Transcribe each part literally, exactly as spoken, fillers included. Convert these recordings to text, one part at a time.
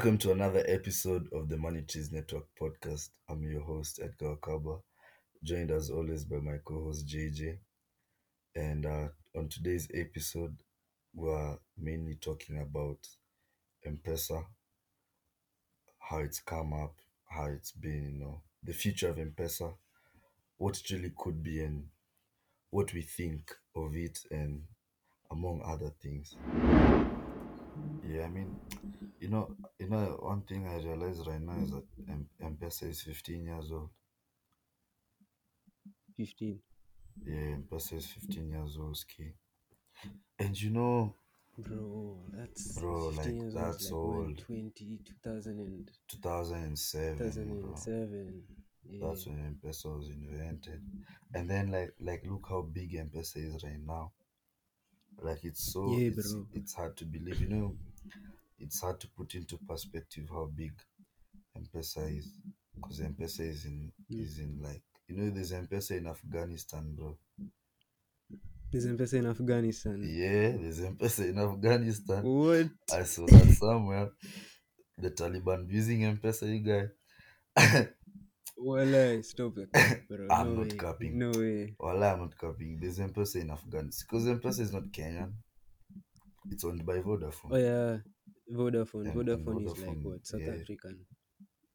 Welcome to another episode of the Money Trees Network podcast. I'm your host, Edgar Kaba, joined as always by my co-host, J J. And uh, on today's episode, we're mainly talking about M-Pesa, how it's come up, how it's been, you know, the future of M-Pesa, what it really could be and what we think of it, and among other things. Yeah, I mean, you know, you know, one thing I realize right now is that M- M-Pesa is fifteen years old. fifteen. Yeah, M-Pesa is fifteen years old, ski. And you know, Bro, that's bro, fifteen like years old is that's like when old. twenty, two thousand and two thousand seven, bro. two thousand seven. Yeah. That's when M-Pesa was invented. And then like like look how big M-Pesa is right now. Like it's so Yeah, it's bro. it's hard to believe. You know, it's hard to put into perspective how big M-Pesa is, because M-Pesa is in Mm. is in like you know there's M-Pesa in Afghanistan, bro. There's M-Pesa in Afghanistan. Yeah, there's M-Pesa in Afghanistan. What? I saw that somewhere. The Taliban using M-Pesa, you guy. Wallah, stop the cap, bro. I'm No not way. capping. No way. Wallah, I'm not capping. There's M-Pesa in Afghanistan because M-Pesa is not Kenyan. It's owned by Vodafone. Oh, yeah. Vodafone. And, and Vodafone is like Vodafone, what? South yeah, African.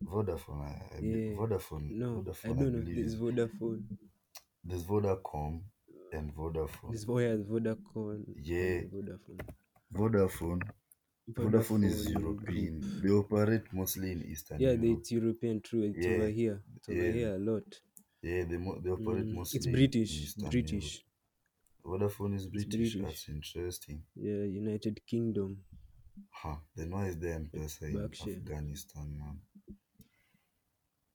Vodafone, I, I, be- Yeah. Vodafone, No, I Vodafone, I don't know. believe There's is Vodafone. there's Vodacom and Vodafone. There's oh yeah, Vodacom Yeah, and Vodafone. Vodafone. Vodafone is Vodafone Group. European. They operate mostly in Eastern Yeah, they- Europe. it's European, true. It's Yeah, over here. It's over yeah, here a lot. yeah. They mo- they operate Mm, it's mostly in British. Eastern Europe. British. Vodafone is It's British. British. That's interesting. Yeah, United Kingdom. Huh? Then why is there M-Pesa in Berkshire. Afghanistan, man?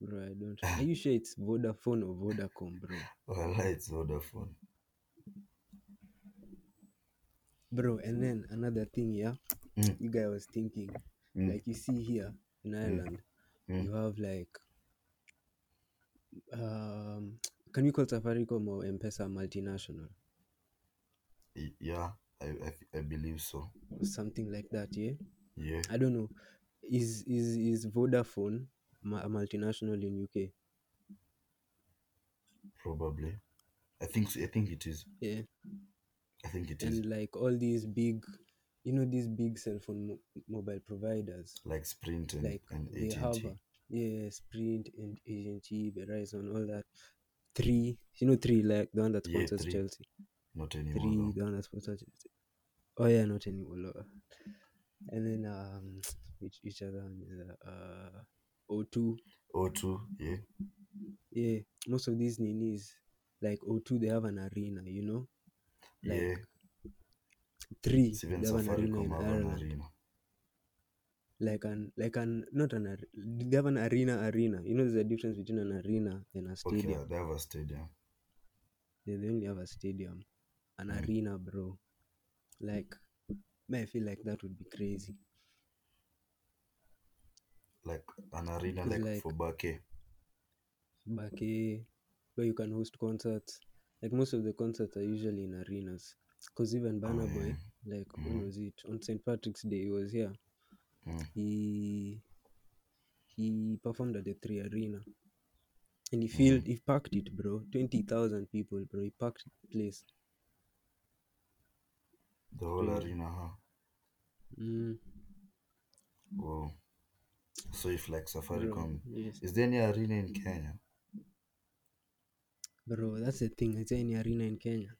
Bro, I don't. Are you sure it's Vodafone or Vodacom, bro? Wallah, it's Vodafone. Bro, and then another thing, yeah. Mm, You guy was thinking, mm, like you see here in mm, Ireland, mm. you have like um can we call Safaricom or M-Pesa multinational? Y- Yeah, I, I I believe so. Something like that, yeah? Yeah. I don't know. Is is is Vodafone ma- a multinational in U K? Probably. I think s- I think it is. Yeah. I think it is. And like all these big, you know, these big cell phone mo- mobile providers, Like Sprint and, like and they have A T and T. a, yeah, Sprint and A T and T, Verizon, all that. Three, you know, three, like the one that Yeah, sponsors three. Chelsea. Not anymore Three, though. the one that sponsors Chelsea. Oh yeah, not anymore. lo- And then um, which each other one is that? Uh, O two. O two, yeah. Yeah, most of these ninis, like O two, they have an arena. You know, like Yeah. three, Seven they have an arena Safaricom in have an Ireland. arena. like an like an not an ar- they have an arena arena you know there's a difference between an arena and a Okay, stadium. they have a stadium. They they only have a stadium. An Mm. arena, bro. Like man, I feel like that would be crazy Like an arena because like like for Bake. back here where you can host concerts, like most of the concerts are usually in arenas. Because even Oh Burna Boy, yeah. like when Mm. was it, on St Patrick's Day he was here, Mm. he he performed at the three arena and he filled Mm. he packed it, bro. twenty thousand people, bro. He packed the place. The whole Crazy. arena, huh? Mm, Wow. So if like Bro, Safaricom, yes. is there any arena in Kenya? Bro, that's the thing. Is there any arena in Kenya?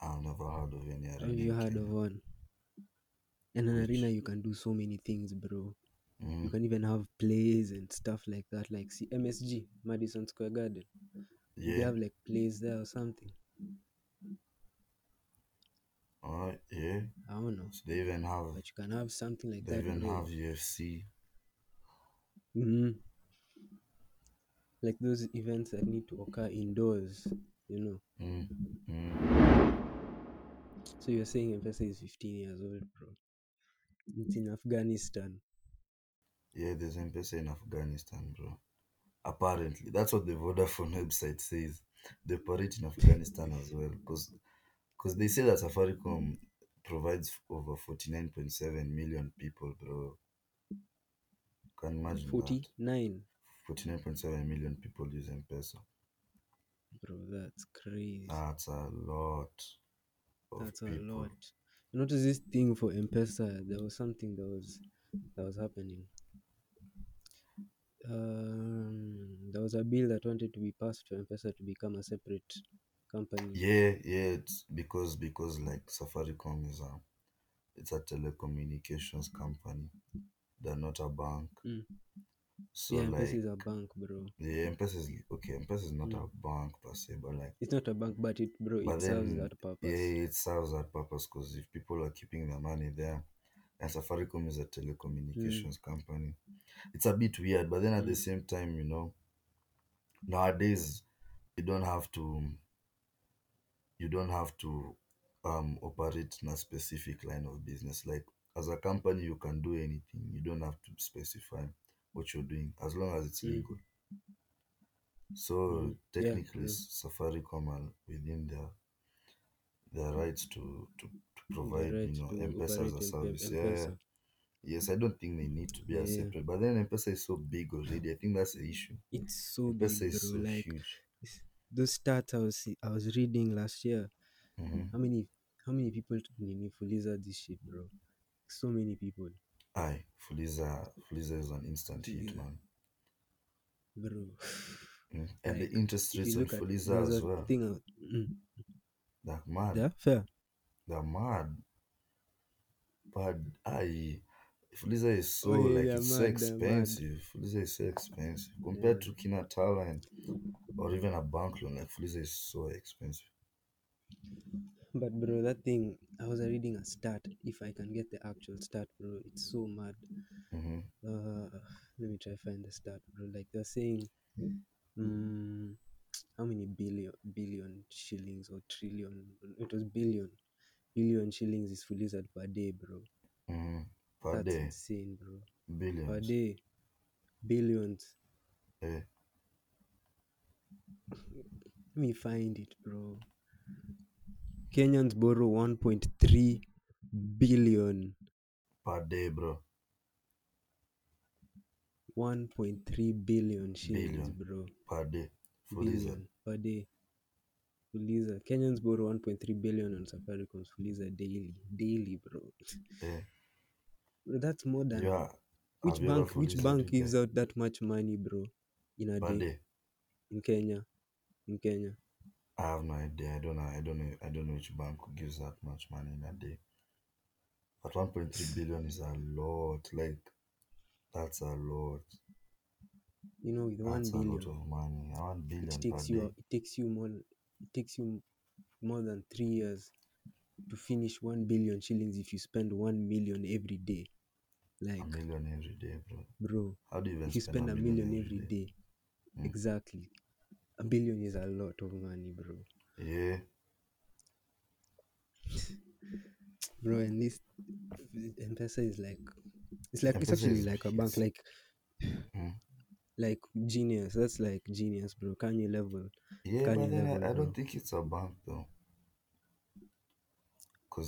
I've never heard of any Have arena you in heard of Kenya. one? And an arena, Which you can do so many things, bro. You mm, can even have plays and stuff like that. Like, see, M S G, Madison Square Garden. They yeah. have like plays there or something. Oh yeah. I don't know. So they even have But you can have something like they that even have real. U F C. hmm Like those events that need to occur indoors, you know. Mm, mm. So you're saying M Pesa is fifteen years old, bro. It's in Afghanistan. Yeah, there's M-Pesa in Afghanistan, bro. Apparently, that's what the Vodafone website says. They operate in Afghanistan as well, because because they say that Safaricom provides over forty nine point seven million people, bro. can imagine forty-nine. That. forty-nine point seven million people use M-Pesa. Bro, that's crazy. That's a lot. Of that's people. a lot. You notice this thing for M-Pesa, there was something that was that was happening. Um, there was a bill that wanted to be passed to M-Pesa to become a separate company. Yeah, yeah, it's because because like Safaricom is a, it's a telecommunications company. They're not a bank. Mm. So yeah, like, M-Pesa is a bank, bro. Yeah, M-Pesa is okay. M-Pesa is not mm. a bank per se, but like it's not a bank, but it, bro, but it then, serves that purpose. Yeah, it serves that purpose because if people are keeping their money there, and Safaricom is a telecommunications mm. company, it's a bit weird. But then at mm. the same time, you know, nowadays you don't have to, you don't have to, um, operate in a specific line of business. Like as a company, you can do anything. You don't have to specify what you're doing as long as it's mm. legal. So mm. technically, yeah, Safaricom are within their their rights to to, to provide right you know M-Pesa as a service. Yeah, yes, I don't think they need to be yeah. a separate. But then M-Pesa is so big already. I think that's the issue. It's so M-Pesa big, is so like, huge. Those stats I was I was reading last year. Mm-hmm. How many how many people in Fuliza this shit, bro? So many people. Aye, Fuliza, Fuliza is an instant yeah. hit, man. Bro. Mm. And like, the interest rates on Fuliza as well. Thing, mm. They're mad. They're fair. They're mad. But I, Fuliza is so oh, yeah, like it's mad, so expensive. Fuliza is so expensive compared yeah. to Kina Talent or even a bank loan. Like Fuliza is so expensive. But bro, that thing, I was reading a stat. If I can get the actual stat, bro, it's so mad. Mm-hmm. Uh, let me try find the stat, bro. Like they're saying, um, how many billion billion shillings or trillion? It was billion, billion shillings is Fuliza per day, bro. Mm-hmm. Per That's day. That's insane, bro. Billions. Per day, billions. Yeah. Let me find it, bro. Kenyans borrow one point three billion per day, bro. one point three billion shillings, billion. bro. Per day. Fuliza. Per day. Fuliza. Kenyans borrow one point three billion on Safaricom Fuliza daily. Daily, bro. Yeah. That's more than... Yeah. Which I've bank Which bank gives out that much money, bro? In a per day. day. In Kenya. In Kenya. I have no idea. I don't know. I don't know. I don't know which bank gives that much money in a day. But one point three billion is a lot. Like, that's a lot. You know, with one billion, that's a lot of money. One billion. It takes you. It takes you more. It takes you more than three years to finish one billion shillings if you spend one million every day. Like a million every day, bro. Bro, how do you even if you spend, spend a million, million every day? day. Mm. Exactly. A billion is a lot of money, bro. Yeah. Bro, and this M-Pesa is like, it's like M-Pesa it's actually like a bank, like, mm. like genius. That's like genius, bro. Can you level? Yeah, Can but then level, I, I don't think it's a bank though.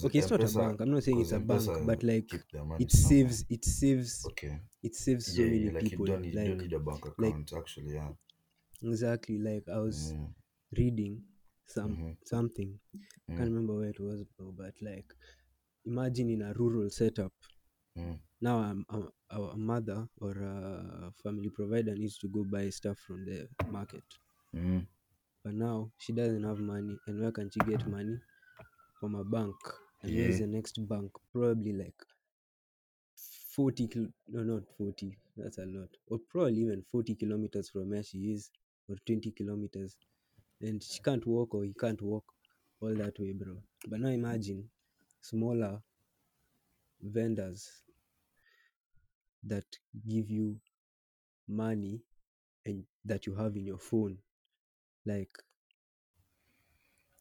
Okay, it's M-Pesa, not a bank. I'm not saying it's a M-Pesa bank, but like it saves, somewhere. it saves. Okay. It saves so yeah, many like people. You don't need, like, you don't need a bank account, like, actually. Yeah. Exactly, like I was mm. reading some mm-hmm. something. I mm. can't remember where it was, bro. But like, imagine in a rural setup. Mm. Now, I'm, I'm, our mother or a family provider needs to go buy stuff from the market. Mm. But now she doesn't have money, and where can she get money? From a bank. And yeah. where's the next bank? Probably like forty. Kil- no, not forty. That's a lot. Or probably even forty kilometers from where she is. Or twenty kilometers, and she can't walk or he can't walk all that way, bro. But now imagine smaller vendors that give you money and that you have in your phone, like,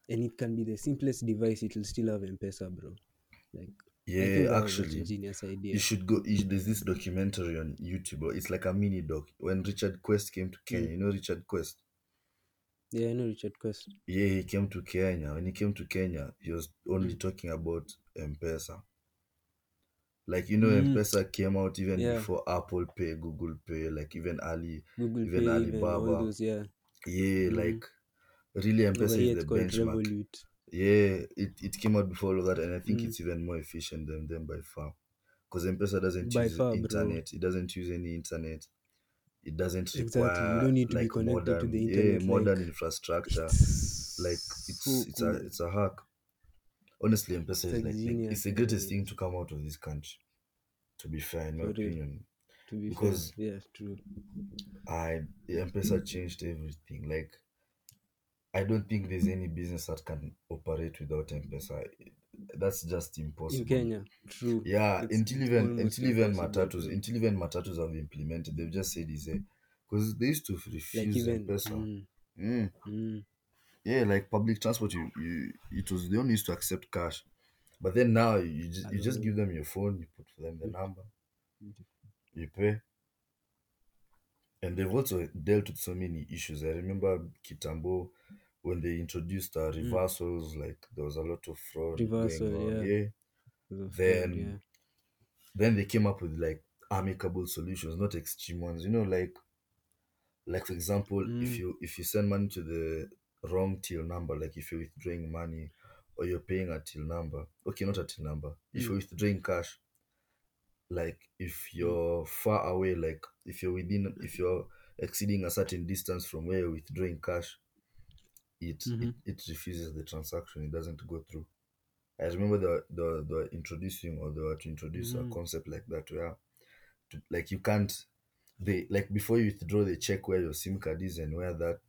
and it can be the simplest device, it'll still have M-Pesa, bro. Like, yeah, actually, genius idea. You should go. There's this documentary on YouTube. It's like a mini doc. When Richard Quest came to Kenya, mm. you know Richard Quest. Yeah, I know Richard Quest. Yeah, he came to Kenya. When he came to Kenya, he was only mm. talking about M-Pesa. Like, you know, mm. M-Pesa came out even yeah. before Apple Pay, Google Pay, like even Ali, Google even Pay, Alibaba. Even all those, yeah, yeah mm. like really M-Pesa is the benchmark. Revolut. Yeah, it, it came out before all of that, and I think mm. it's even more efficient than them by far. Because M-Pesa doesn't by use far, internet. Bro. It doesn't use any internet. It doesn't require exactly. you don't need to like, be connected modern, to the internet. Yeah, modern like, infrastructure. It's like it's so it's cool. a it's a hack. Honestly, M-Pesa is like, like it's the greatest thing to come out of this country. To be fair, in my For opinion, to be because fair. yeah, true. I M-Pesa changed everything. Like, I don't think there's any business that can operate without M-Pesa. That's just impossible. In Kenya, true. Yeah, it's until even until even matatus until even matatus have implemented, they've just said is a because they used to refuse like M-Pesa. Mm, mm. Mm. Yeah, like public transport, you, you it was they only used to accept cash, but then now you just, you just give them your phone, you put for them the number, you pay, and they've also dealt with so many issues. I remember Kitambo when they introduced uh, reversals, mm. like there was a lot of fraud Reversal, going on. Yeah, yeah. then fraud, yeah. then they came up with like amicable solutions, not extreme ones. You know, like like for example, mm. if you if you send money to the wrong till number, like if you're withdrawing money or you're paying a till number, okay, not a till number, mm. if you're withdrawing cash, like if you're far away, like if you're within, if you're exceeding a certain distance from where you're withdrawing cash, it mm-hmm. it, it refuses the transaction, it doesn't go through. I remember they were, they were, they were introducing or they were to introduce mm. a concept like that where to, like you can't, they like before you withdraw they check where your SIM card is and where that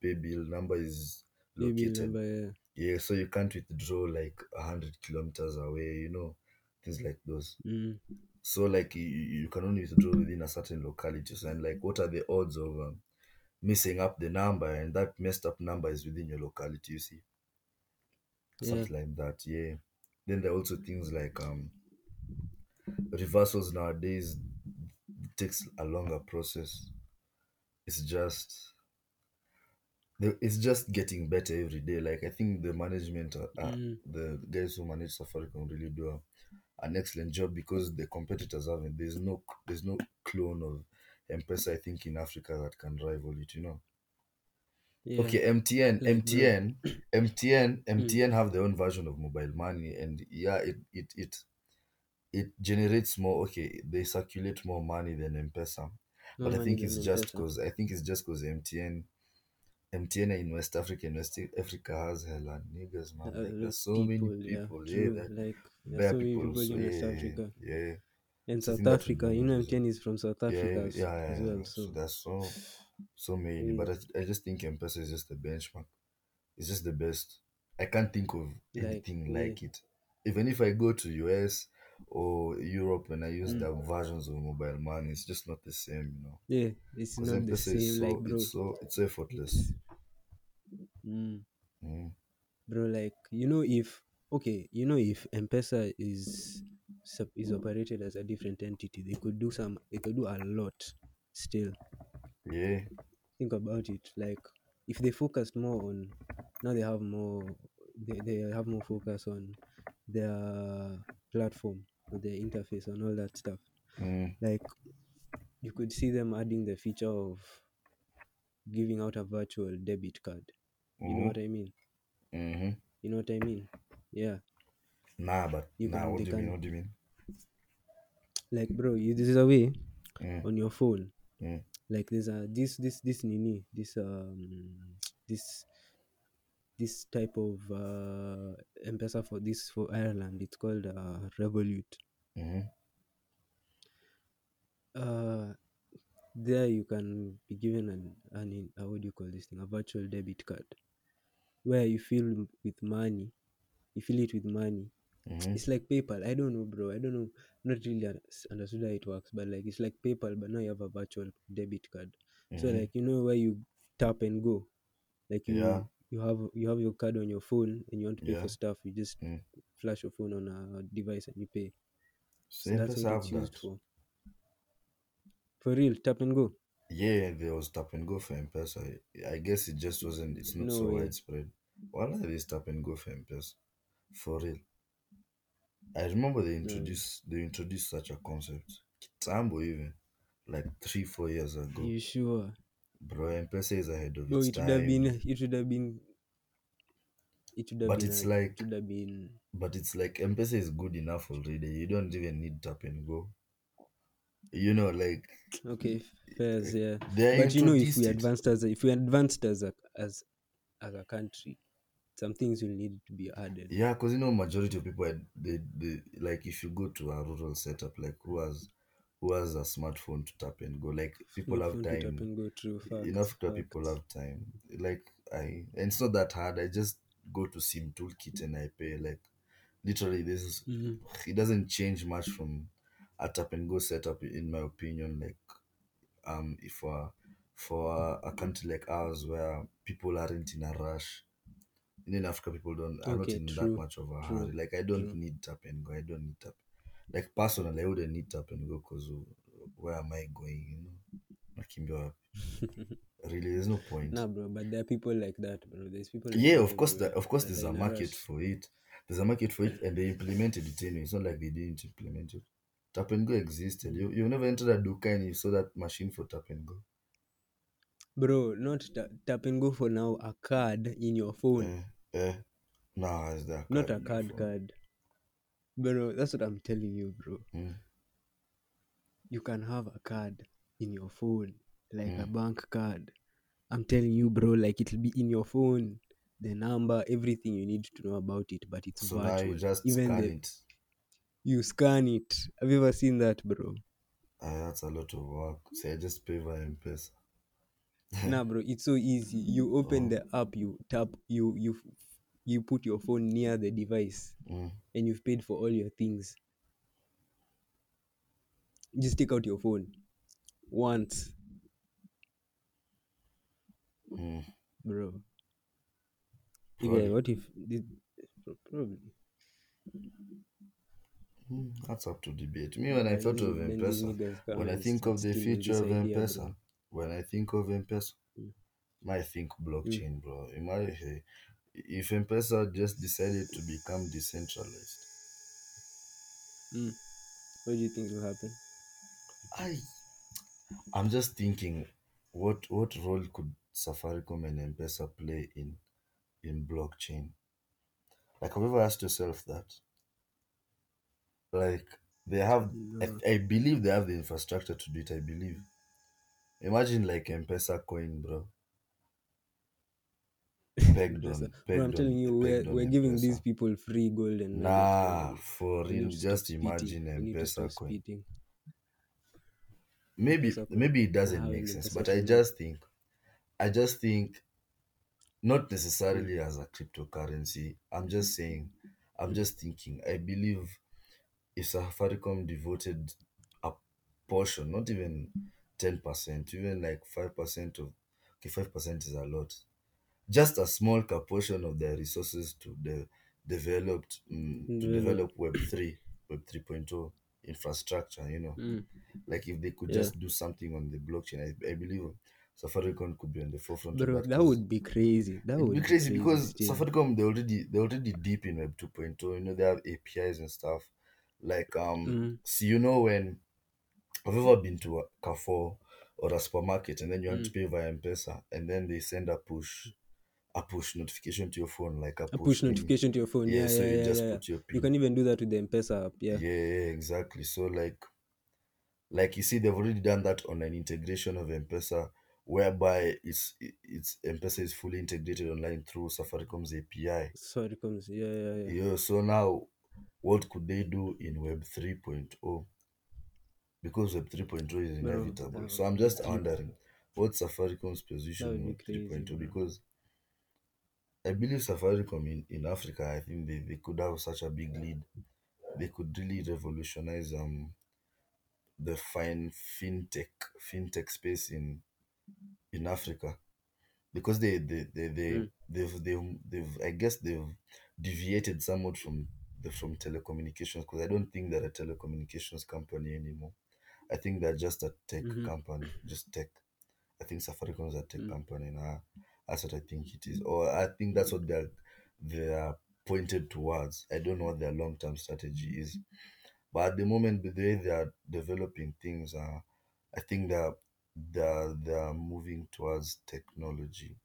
pay bill number is located. Number, yeah. yeah, so you can't withdraw like a hundred kilometers away, you know, things like those. Mm. So like you, you can only withdraw within a certain locality. So and like, what are the odds of um, messing up the number, and that messed up number is within your locality? You see, yeah. Stuff like that. Yeah. Then there are also things like um reversals nowadays takes a longer process. It's just. It's just getting better every day. Like, I think the management, uh, mm. the guys who manage Safaricom really do a, an excellent job because the competitors haven't. There's no there's no clone of M-Pesa, I think, in Africa that can rival it, you know. Yeah. Okay, M T N, like, M T N, yeah. M T N, M T N mm. have their own version of mobile money. And yeah, it, it, it, it generates more, okay, they circulate more money than M-Pesa. But no, I think it's just because, I think it's just because M T N, M T N in West Africa, in West Africa has hella niggas, man. Like, there's so people, many people, yeah. yeah that, like, there are so many people in West yeah, Africa. Yeah. And I South Africa, you know, M T N is from South Africa. Yeah, yeah, yeah, as well, yeah. So. so that's so, so many. Yeah. But I, I just think M-Pesa is just the benchmark. It's just the best. I can't think of anything like, like yeah. it. Even if I go to U S or Europe and I use mm. the versions of mobile money, it's just not the same, you know. Yeah, it's not M-Pesa the same. Is so, like, bro, it's so it's effortless. It's... Mm. Mm. Bro, like, you know, if okay, you know, if M-Pesa is is operated as a different entity, they could do some, they could do a lot still. Yeah. Think about it. Like, if they focused more on, now they have more, they, they have more focus on their platform, or their interface, and all that stuff. Mm. Like, you could see them adding the feature of giving out a virtual debit card. You mm-hmm. know what I mean? Mm-hmm. You know what I mean? Yeah. Nah, but you nah, can, what do you can, mean? What do you mean? Like, bro, you this is a way mm. on your phone. Mm. Like, there's a this this this nini this um this this type of uh, M-Pesa for this for Ireland. It's called uh, Revolut. Mm-hmm. Uh, there you can be given an an uh, what do you call this thing? A virtual debit card, where you fill with money, you fill it with money. Mm-hmm. It's like PayPal. I don't know, bro. I don't know. Not really understood how it works, but like it's like PayPal, but now you have a virtual debit card. Mm-hmm. So like, you know, where you tap and go, like you. Yeah. You have you have your card on your phone and you want to pay yeah. for stuff. You just mm. flash your phone on a device and you pay. So that's what it's used that. for. For real, tap and go. Yeah, there was tap and go for M-Pesa. I guess it just wasn't. It's not no so way. widespread. Why not? There is tap and go for M-Pesa. For real. I remember they Mm. introduced they introduced such a concept Kitambo, even like three four years ago. You sure? Bro, M-Pesa is ahead of Bro, its it would have been. time, It would have been. It would have but been. it's Like, it like would have been. but it's like M-Pesa is good enough already. You don't even need tap and go. You know, like Okay, fairs, yeah. they But you know, if we introduced it. advanced as a, if we advanced as a as as a country, some things will need to be added. Yeah, because you know, majority of people, they, they like if you go to a rural setup, like who has who has a smartphone to tap and go, like people have Smartphone to tap time. and go through. In Facts, Africa, people facts. have time. Like I, and it's not that hard. I just go to SIM toolkit and I pay. Like literally, this is hmm it doesn't change much from a tap and go setup, in my opinion. Like um, if uh, for a country like ours where people aren't in a rush, in Africa people don't are not Okay, in that true, much of a hurry. true, Like I don't true. need tap and go. I don't need tap. Like personally, I wouldn't need tap and go because where am I going? You know, nakimbia wapi? Really, there's no point. Nah, bro, but there are people like that, bro. There's people like Yeah, that of course, everywhere that of course, that there's are a in a market rush. for it. There's a market for it, and they implemented it anyway. It's not like they didn't implement it. Tap and go existed. You you never entered a duka and you saw that machine for tap and go. Bro, not ta- tap and go for now. A card in your phone, Eh, eh. Nah, it's that not card a in your card phone. card. Bro, that's what I'm telling you, bro. Mm, You can have a card in your phone, like a mm, bank card. I'm telling you, bro, like it'll be in your phone, the number, everything you need to know about it, but it's So now you virtual. just Even scan the it. you scan it. Have you ever seen that, bro? Ah, that's a lot of work. So I just pay via M-Pesa. Nah, bro, it's so easy. You open Oh, the app, you tap, you you you put your phone near the device, mm. and you've paid for all your things. Just take out your phone once, Mm. bro. Even Probably. what if thi- pro- probably Mm, That's up to debate. Me, when I thought of then these M-Pesa, niggas come when I and think start of the stealing future this of idea, bro. M-Pesa, when I think of M-Pesa, I think Mm. blockchain, bro. Imagine hey, if M-Pesa just decided to become decentralized. Mm. What do you think will happen? I, I'm just thinking, what what role could Safaricom and M-Pesa play in in blockchain? Like, have you ever asked yourself that? Like, they have, I, No. I believe they have the infrastructure to do it. I believe. Imagine like M-Pesa coin, bro. Pegged on, M-Pesa. Bro, I'm pegged on, telling you, we're, pegged on we're giving these M-Pesa. people free gold and nuggets, bro. Nah, We, for we real, need to stop just spitting. imagine We need to stop M-Pesa coin. spitting. Maybe, M-Pesa coin. maybe it We're doesn't make having sense, M-Pesa but I coin now. just think, I just think, not Mm, necessarily as a cryptocurrency. I'm just saying, I'm mm, just thinking. I believe if Safaricom devoted a portion, not even ten percent, even like five percent of, okay, five percent is a lot. Just a small proportion of their resources to the developed mm, to Develop. develop Web three, Web three point oh infrastructure. You know, Mm. like if they could Yeah. just do something on the blockchain, I, I believe Safaricom could be on the forefront of Bro, that that because would be crazy. That it'd be would be crazy crazy because still. Safaricom they already they already deep in Web 2.0. You know they have A P Is and stuff. Like um, Mm. see you know when have you ever been to a Carrefour or a supermarket and then you want to Mm. pay via M-Pesa and then they send a push a push notification to your phone like a A push push ping. notification to your phone. Yeah, Yeah, so yeah, you yeah, just yeah. put your You pin. can even do that with the M-Pesa app. Yeah. Yeah, yeah, exactly. So like like you see they've already done that on an integration of M-Pesa whereby it's it's M-Pesa is fully integrated online through Safaricom's A P I. Sorry, comes. Yeah, yeah, yeah. Yeah, so now what could they do in Web 3.0? Because Web 3.0 is Bro, that inevitable. So I'm would be just deep. wondering what's Safaricom's That position in would be Web crazy, three point oh bro. because I believe Safaricom in, in Africa, I think they, they could have such a big lead. They could really revolutionize um the fine fintech fintech space in in Africa because they they they, they Mm. they've, they've they've I guess they've deviated somewhat from the from telecommunications because I don't think they're a telecommunications company anymore. I think they're just a tech Mm-hmm. company, just tech. I think Safaricom is a tech Mm. company, and uh, that's what I think it is. Or I think that's what their their pointed towards. I don't know what their long term strategy is, but at the moment, the way they are developing things, are, I think that they're, they're moving towards technology,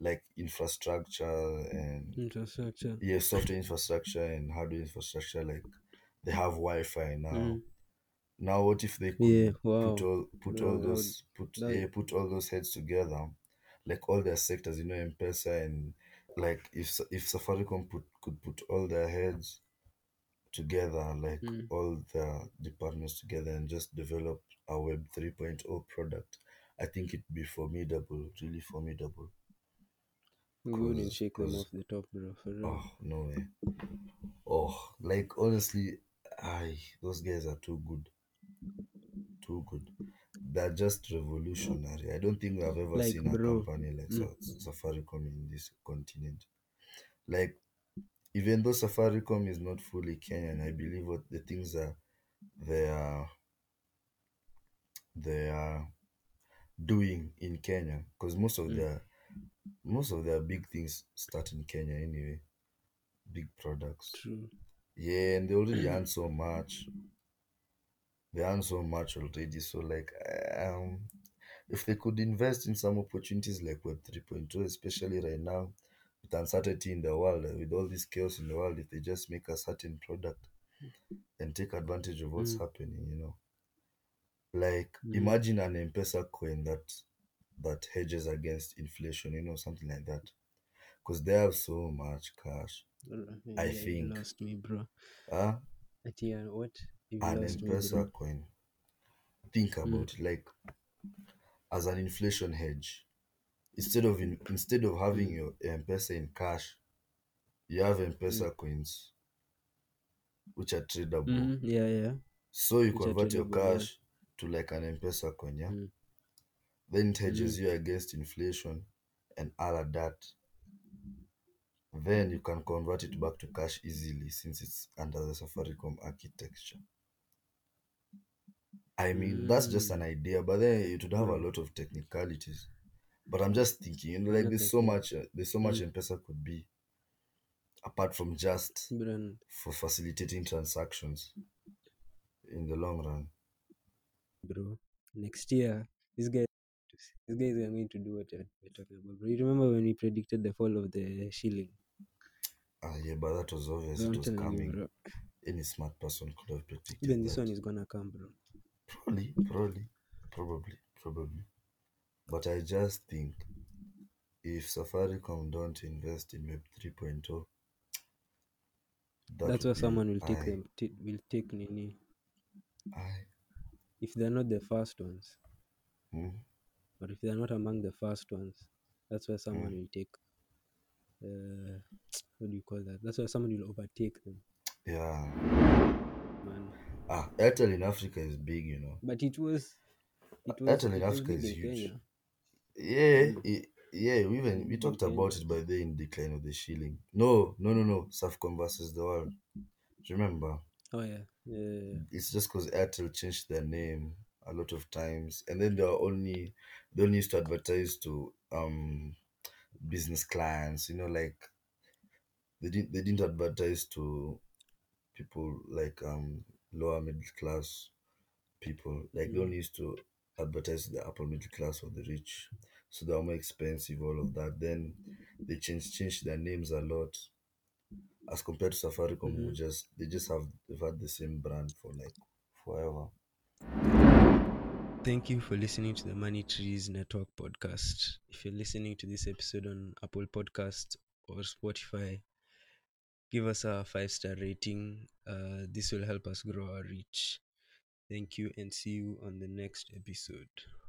like infrastructure and infrastructure. Yeah, software infrastructure and hardware infrastructure. Like they have Wi-Fi now. Mm. Now, what if they could yeah, wow. put all put no, all those would, put yeah, put all those heads together, like all their sectors, you know, M-Pesa and like if if Safaricom put could put all their heads together, like mm. all the departments together, and just develop a Web three point oh product, I think it'd be formidable, really formidable. We wouldn't shake them off the top, bro. For real. Oh no way. Oh, like honestly, I those guys are too good. Too good. They're just revolutionary. I don't think we have ever like, seen bro. a company like mm. Safaricom in this continent. Like, even though Safaricom is not fully Kenyan, I believe what the things are they are they are doing in Kenya, because most of mm. their most of their big things start in Kenya anyway. Big products. True. Yeah, and they already earn so much. They earn so much already. So like, um, if they could invest in some opportunities like Web three point oh, especially right now, with uncertainty in the world, with all this chaos in the world, if they just make a certain product and take advantage of what's mm. happening, you know, like mm. imagine an M-Pesa coin that that hedges against inflation, you know, something like that, because they have so much cash. I, I think. You lost me, bro. Huh? Atia, what? If an M-Pesa coin. Think about mm. it, like as an inflation hedge. Instead of in, instead of having mm. your M-Pesa in cash, you have M-Pesa mm. coins, which are tradable. Mm, yeah, yeah. So you which convert your cash yeah. to like an M-Pesa coin, yeah. Mm. Then it hedges mm. you against inflation and all of that. Then you can convert it back to cash easily since it's under the Safaricom architecture. I mean, mm. that's just an idea, but then it would have a lot of technicalities. But I'm just thinking, you know, like okay. there's so much, uh, there's so much mm. M-Pesa could be, apart from just Brand. for facilitating transactions in the long run. Bro, next year, this guy. These guys are going to do what we're talking about. You remember when we predicted the fall of the shilling? Ah, yeah, but that was obvious. It was coming. You, Any smart person could have predicted. Even this that. one is gonna come, bro. Probably, probably, probably, probably. But I just think if Safaricom don't invest in Web three point oh, that that's where someone will take I, them. T- will take Nini. I. If they're not the first ones. Hmm. But if they're not among the first ones, that's where someone mm. will take, uh, what do you call that? That's where someone will overtake them. Yeah. Man. Ah, Airtel in Africa is big, you know. But it was... It was Airtel in Africa is huge. Kenya. Yeah, it, yeah, we even we talked Kenya. about it by the in decline of the shilling. No, no, no, no, Safaricom versus the world. Remember? Oh, yeah. yeah. It's just because Airtel changed their name a lot of times, and then they are only they only used to advertise to um business clients, you know, like they didn't they didn't advertise to people like um lower middle class people. Like mm. they only used to advertise to the upper middle class or the rich, so they are more expensive, all of that. Then they changed changed their names a lot as compared to Safaricom, mm-hmm. who just they just have they've had the same brand for like forever. Thank you for listening to the Money Trees Network podcast. If you're listening to this episode on Apple Podcasts or Spotify, give us a five-star rating. Uh, this will help us grow our reach. Thank you and see you on the next episode.